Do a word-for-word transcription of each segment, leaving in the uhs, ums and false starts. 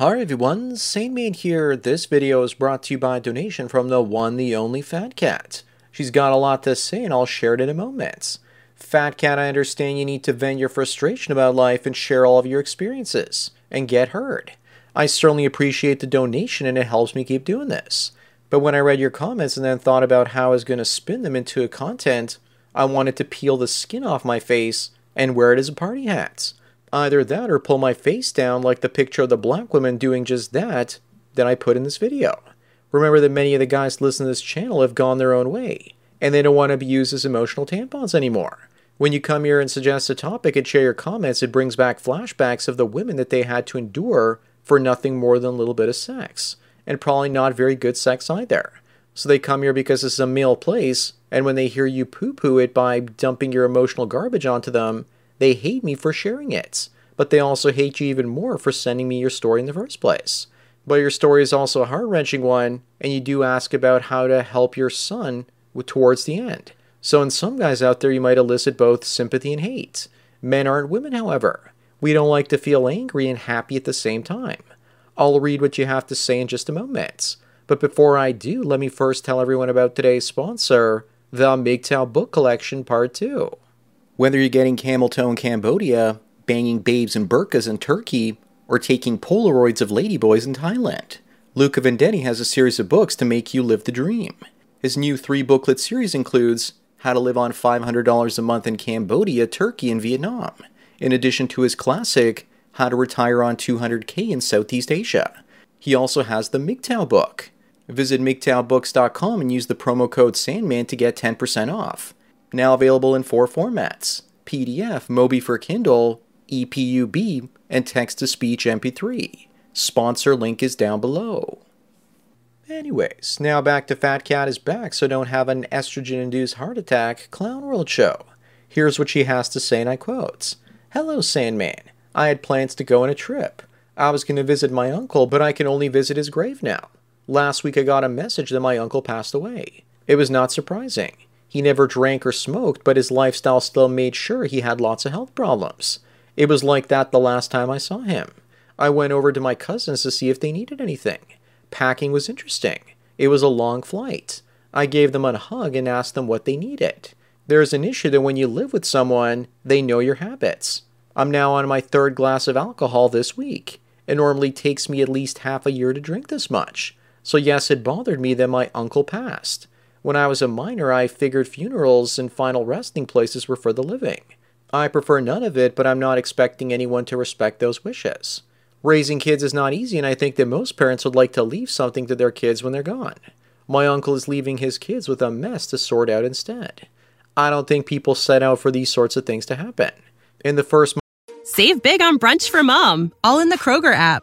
Hi everyone, Sandman here. This video is brought to you by a donation from the one, the only Fat Cat. She's got a lot to say and I'll share it in a moment. Fat Cat, I understand you need to vent your frustration about life and share all of your experiences and get heard. I certainly appreciate the donation and it helps me keep doing this. But when I read your comments and then thought about how I was going to spin them into content, I wanted to peel the skin off my face and wear it as a party hat. Either that or pull my face down like the picture of the black woman doing just that that I put in this video. Remember that many of the guys listening to this channel have gone their own way, and they don't want to be used as emotional tampons anymore. When you come here and suggest a topic and share your comments, it brings back flashbacks of the women that they had to endure for nothing more than a little bit of sex, and probably not very good sex either. So they come here because this is a male place, and when they hear you poo-poo it by dumping your emotional garbage onto them, they hate me for sharing it, but they also hate you even more for sending me your story in the first place. But your story is also a heart-wrenching one, and you do ask about how to help your son towards the end. So in some guys out there, you might elicit both sympathy and hate. Men aren't women, however. We don't like to feel angry and happy at the same time. I'll read what you have to say in just a moment. But before I do, let me first tell everyone about today's sponsor, the M G T O W Book Collection Part two. Whether you're getting camel toe in Cambodia, banging babes and burkas in Turkey, or taking Polaroids of ladyboys in Thailand, Luca Vendetti has a series of books to make you live the dream. His new three-booklet series includes How to Live on five hundred dollars a Month in Cambodia, Turkey, and Vietnam, in addition to his classic How to Retire on two hundred K in Southeast Asia. He also has the M G T O W book. Visit M G T O W books dot com and use the promo code Sandman to get ten percent off. Now available in four formats: P D F, Mobi for Kindle, E P U B, and text-to-speech M P three. Sponsor link is down below. Anyways, now back to Fat Cat is back, so don't have an estrogen-induced heart attack clown world show. Here's what she has to say, and I quote, "Hello, Sandman. I had plans to go on a trip. I was going to visit my uncle, but I can only visit his grave now. Last week I got a message that my uncle passed away. It was not surprising. He never drank or smoked, but his lifestyle still made sure he had lots of health problems. It was like that the last time I saw him. I went over to my cousins to see if they needed anything. Packing was interesting. It was a long flight. I gave them a hug and asked them what they needed. There's an issue that when you live with someone, they know your habits. I'm now on my third glass of alcohol this week. It normally takes me at least half a year to drink this much. So yes, it bothered me that my uncle passed. When I was a minor, I figured funerals and final resting places were for the living. I prefer none of it, but I'm not expecting anyone to respect those wishes. Raising kids is not easy, and I think that most parents would like to leave something to their kids when they're gone. My uncle is leaving his kids with a mess to sort out instead. I don't think people set out for these sorts of things to happen." In the first month, save big on brunch for mom, all in the Kroger app.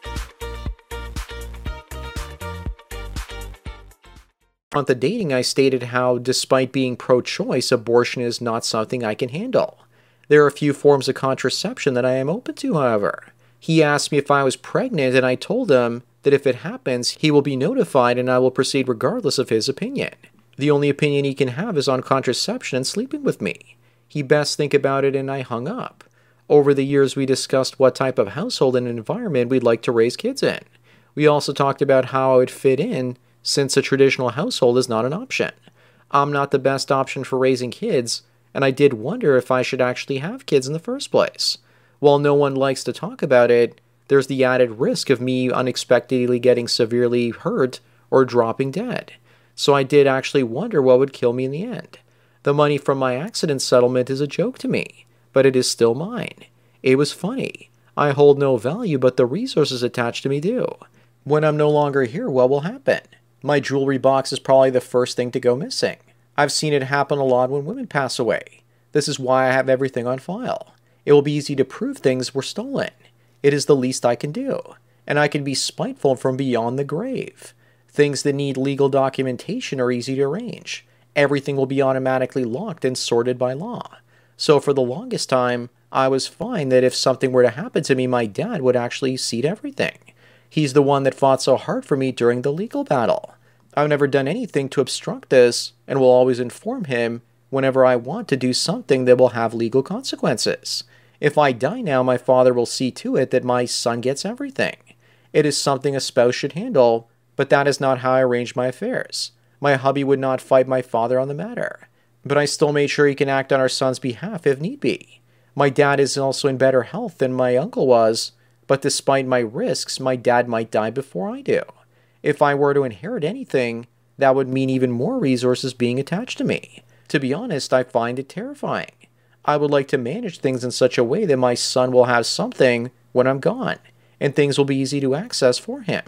On the dating, I stated how, despite being pro-choice, abortion is not something I can handle. There are a few forms of contraception that I am open to, however. He asked me if I was pregnant, and I told him that if it happens, he will be notified and I will proceed regardless of his opinion. The only opinion he can have is on contraception and sleeping with me. He best think about it, and I hung up. Over the years, we discussed what type of household and environment we'd like to raise kids in. We also talked about how I would fit in, since a traditional household is not an option. I'm not the best option for raising kids, and I did wonder if I should actually have kids in the first place. While no one likes to talk about it, there's the added risk of me unexpectedly getting severely hurt or dropping dead. So I did actually wonder what would kill me in the end. The money from my accident settlement is a joke to me, but it is still mine. It was funny. I hold no value, but the resources attached to me do. When I'm no longer here, what will happen? My jewelry box is probably the first thing to go missing. I've seen it happen a lot when women pass away. This is why I have everything on file. It will be easy to prove things were stolen. It is the least I can do, and I can be spiteful from beyond the grave. Things that need legal documentation are easy to arrange. Everything will be automatically locked and sorted by law. So for the longest time, I was fine that if something were to happen to me, my dad would actually cede everything. He's the one that fought so hard for me during the legal battle. I've never done anything to obstruct this and will always inform him whenever I want to do something that will have legal consequences. If I die now, my father will see to it that my son gets everything. It is something a spouse should handle, but that is not how I arrange my affairs. My hubby would not fight my father on the matter, but I still made sure he can act on our son's behalf if need be. My dad is also in better health than my uncle was, but despite my risks, my dad might die before I do. If I were to inherit anything, that would mean even more resources being attached to me. To be honest, I find it terrifying. I would like to manage things in such a way that my son will have something when I'm gone, and things will be easy to access for him.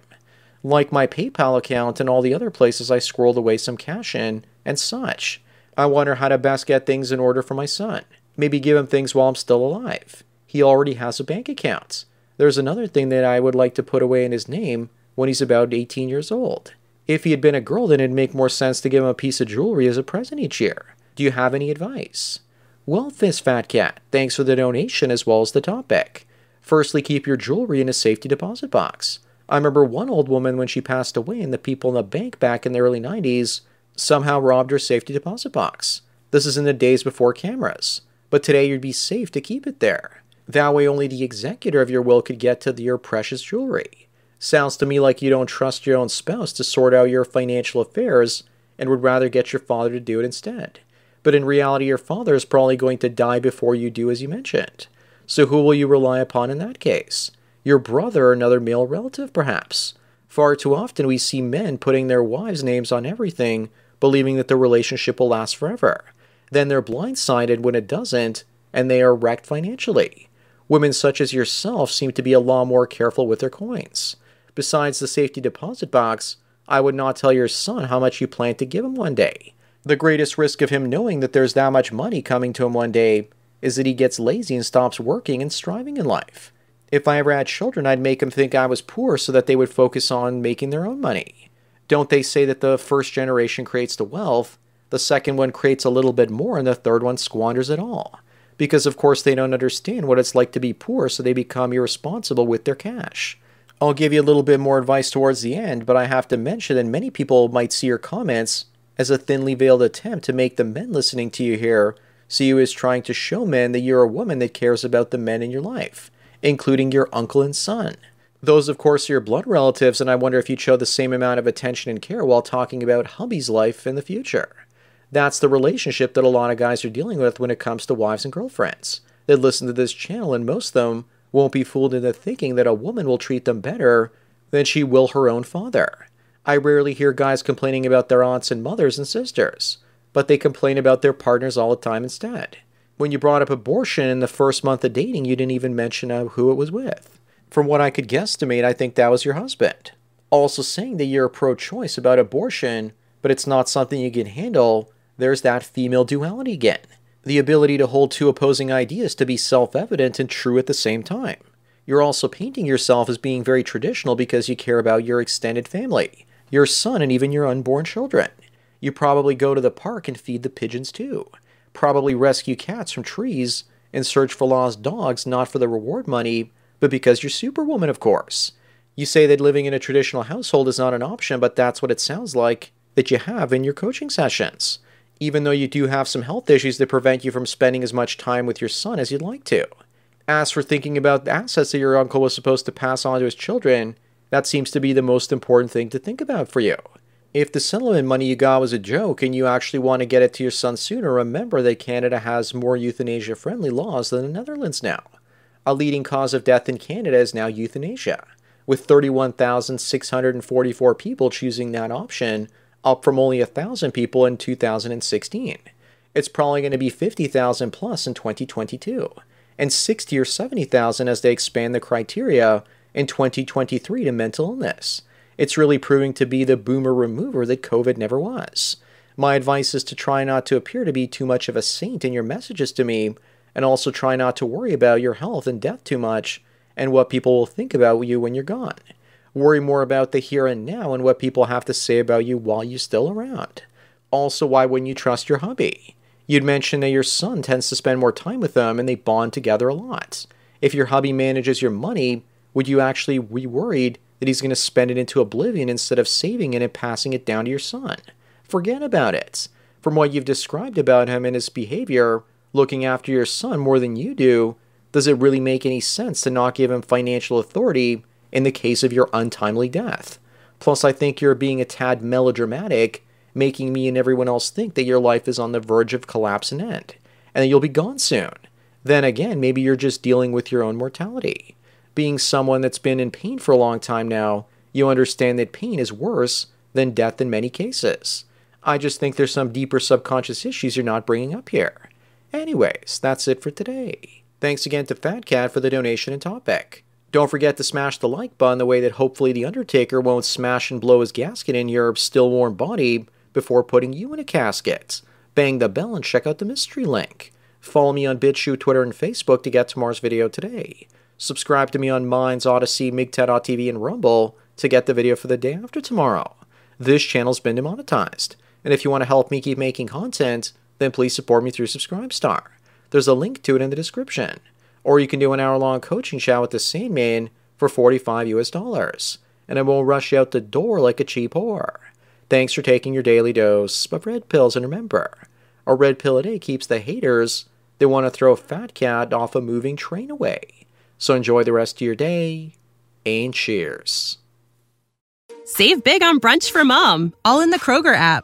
Like my PayPal account and all the other places I squirreled away some cash in and such. I wonder how to best get things in order for my son. Maybe give him things while I'm still alive. He already has a bank account. There's another thing that I would like to put away in his name when he's about eighteen years old. If he had been a girl, then it'd make more sense to give him a piece of jewelry as a present each year. Do you have any advice? Well, this Fat Cat, thanks for the donation as well as the topic. Firstly, keep your jewelry in a safety deposit box. I remember one old woman when she passed away and the people in the bank back in the early nineties somehow robbed her safety deposit box. This is in the days before cameras. But today you'd be safe to keep it there. That way only the executor of your will could get to your precious jewelry. Sounds to me like you don't trust your own spouse to sort out your financial affairs and would rather get your father to do it instead. But in reality, your father is probably going to die before you do, as you mentioned. So who will you rely upon in that case? Your brother or another male relative, perhaps? Far too often we see men putting their wives' names on everything, believing that the relationship will last forever. Then they're blindsided when it doesn't, and they are wrecked financially. Women such as yourself seem to be a lot more careful with their coins. Besides the safety deposit box, I would not tell your son how much you plan to give him one day. The greatest risk of him knowing that there's that much money coming to him one day is that he gets lazy and stops working and striving in life. If I ever had children, I'd make them think I was poor so that they would focus on making their own money. Don't they say that the first generation creates the wealth, the second one creates a little bit more, and the third one squanders it all? Because of course they don't understand what it's like to be poor, so they become irresponsible with their cash. I'll give you a little bit more advice towards the end, but I have to mention that many people might see your comments as a thinly veiled attempt to make the men listening to you here see you as trying to show men that you're a woman that cares about the men in your life, including your uncle and son. Those, of course, are your blood relatives, and I wonder if you'd show the same amount of attention and care while talking about hubby's life in the future. That's the relationship that a lot of guys are dealing with when it comes to wives and girlfriends. They listen to this channel, and most of them won't be fooled into thinking that a woman will treat them better than she will her own father. I rarely hear guys complaining about their aunts and mothers and sisters, but they complain about their partners all the time instead. When you brought up abortion in the first month of dating, you didn't even mention who it was with. From what I could guesstimate, I think that was your husband. Also saying that you're pro-choice about abortion, but it's not something you can handle, there's that female duality again. The ability to hold two opposing ideas to be self-evident and true at the same time. You're also painting yourself as being very traditional because you care about your extended family, your son, and even your unborn children. You probably go to the park and feed the pigeons too. Probably rescue cats from trees and search for lost dogs, not for the reward money, but because you're Superwoman, of course. You say that living in a traditional household is not an option, but that's what it sounds like that you have in your coaching sessions. Even though you do have some health issues that prevent you from spending as much time with your son as you'd like to. As for thinking about the assets that your uncle was supposed to pass on to his children, that seems to be the most important thing to think about for you. If the settlement money you got was a joke and you actually want to get it to your son sooner, remember that Canada has more euthanasia-friendly laws than the Netherlands now. A leading cause of death in Canada is now euthanasia, with thirty-one thousand six hundred forty-four people choosing that option, up from only one thousand people in two thousand sixteen. it's probably going to be fifty thousand plus in twenty twenty-two, and sixty or seventy thousand as they expand the criteria in twenty twenty-three to mental illness. It's really proving to be the boomer remover that COVID never was. My advice is to try not to appear to be too much of a saint in your messages to me, and also try not to worry about your health and death too much and what people will think about you when you're gone. Worry more about the here and now and what people have to say about you while you're still around. Also, why wouldn't you trust your hubby? You'd mentioned that your son tends to spend more time with them and they bond together a lot. If your hubby manages your money, would you actually be worried that he's going to spend it into oblivion instead of saving it and passing it down to your son? Forget about it. From what you've described about him and his behavior, looking after your son more than you do, does it really make any sense to not give him financial authority in the case of your untimely death? Plus, I think you're being a tad melodramatic, making me and everyone else think that your life is on the verge of collapse and end, and that you'll be gone soon. Then again, maybe you're just dealing with your own mortality. Being someone that's been in pain for a long time now, you understand that pain is worse than death in many cases. I just think there's some deeper subconscious issues you're not bringing up here. Anyways, that's it for today. Thanks again to Fat Cat for the donation and topic. Don't forget to smash the like button the way that hopefully The Undertaker won't smash and blow his gasket in your still warm body before putting you in a casket. Bang the bell and check out the mystery link. Follow me on BitChu, Twitter, and Facebook to get tomorrow's video today. Subscribe to me on Minds, Odyssey, M G T O W dot T V, and Rumble to get the video for the day after tomorrow. This channel's been demonetized, and if you want to help me keep making content, then please support me through Subscribestar. There's a link to it in the description. Or you can do an hour-long coaching chat with the Sandman for forty-five U S dollars, and I won't rush you out the door like a cheap whore. Thanks for taking your daily dose of red pills, and remember, a red pill a day keeps the haters that want to throw Fat Cat off a moving train away. So enjoy the rest of your day, and cheers. Save big on brunch for mom, all in the Kroger app.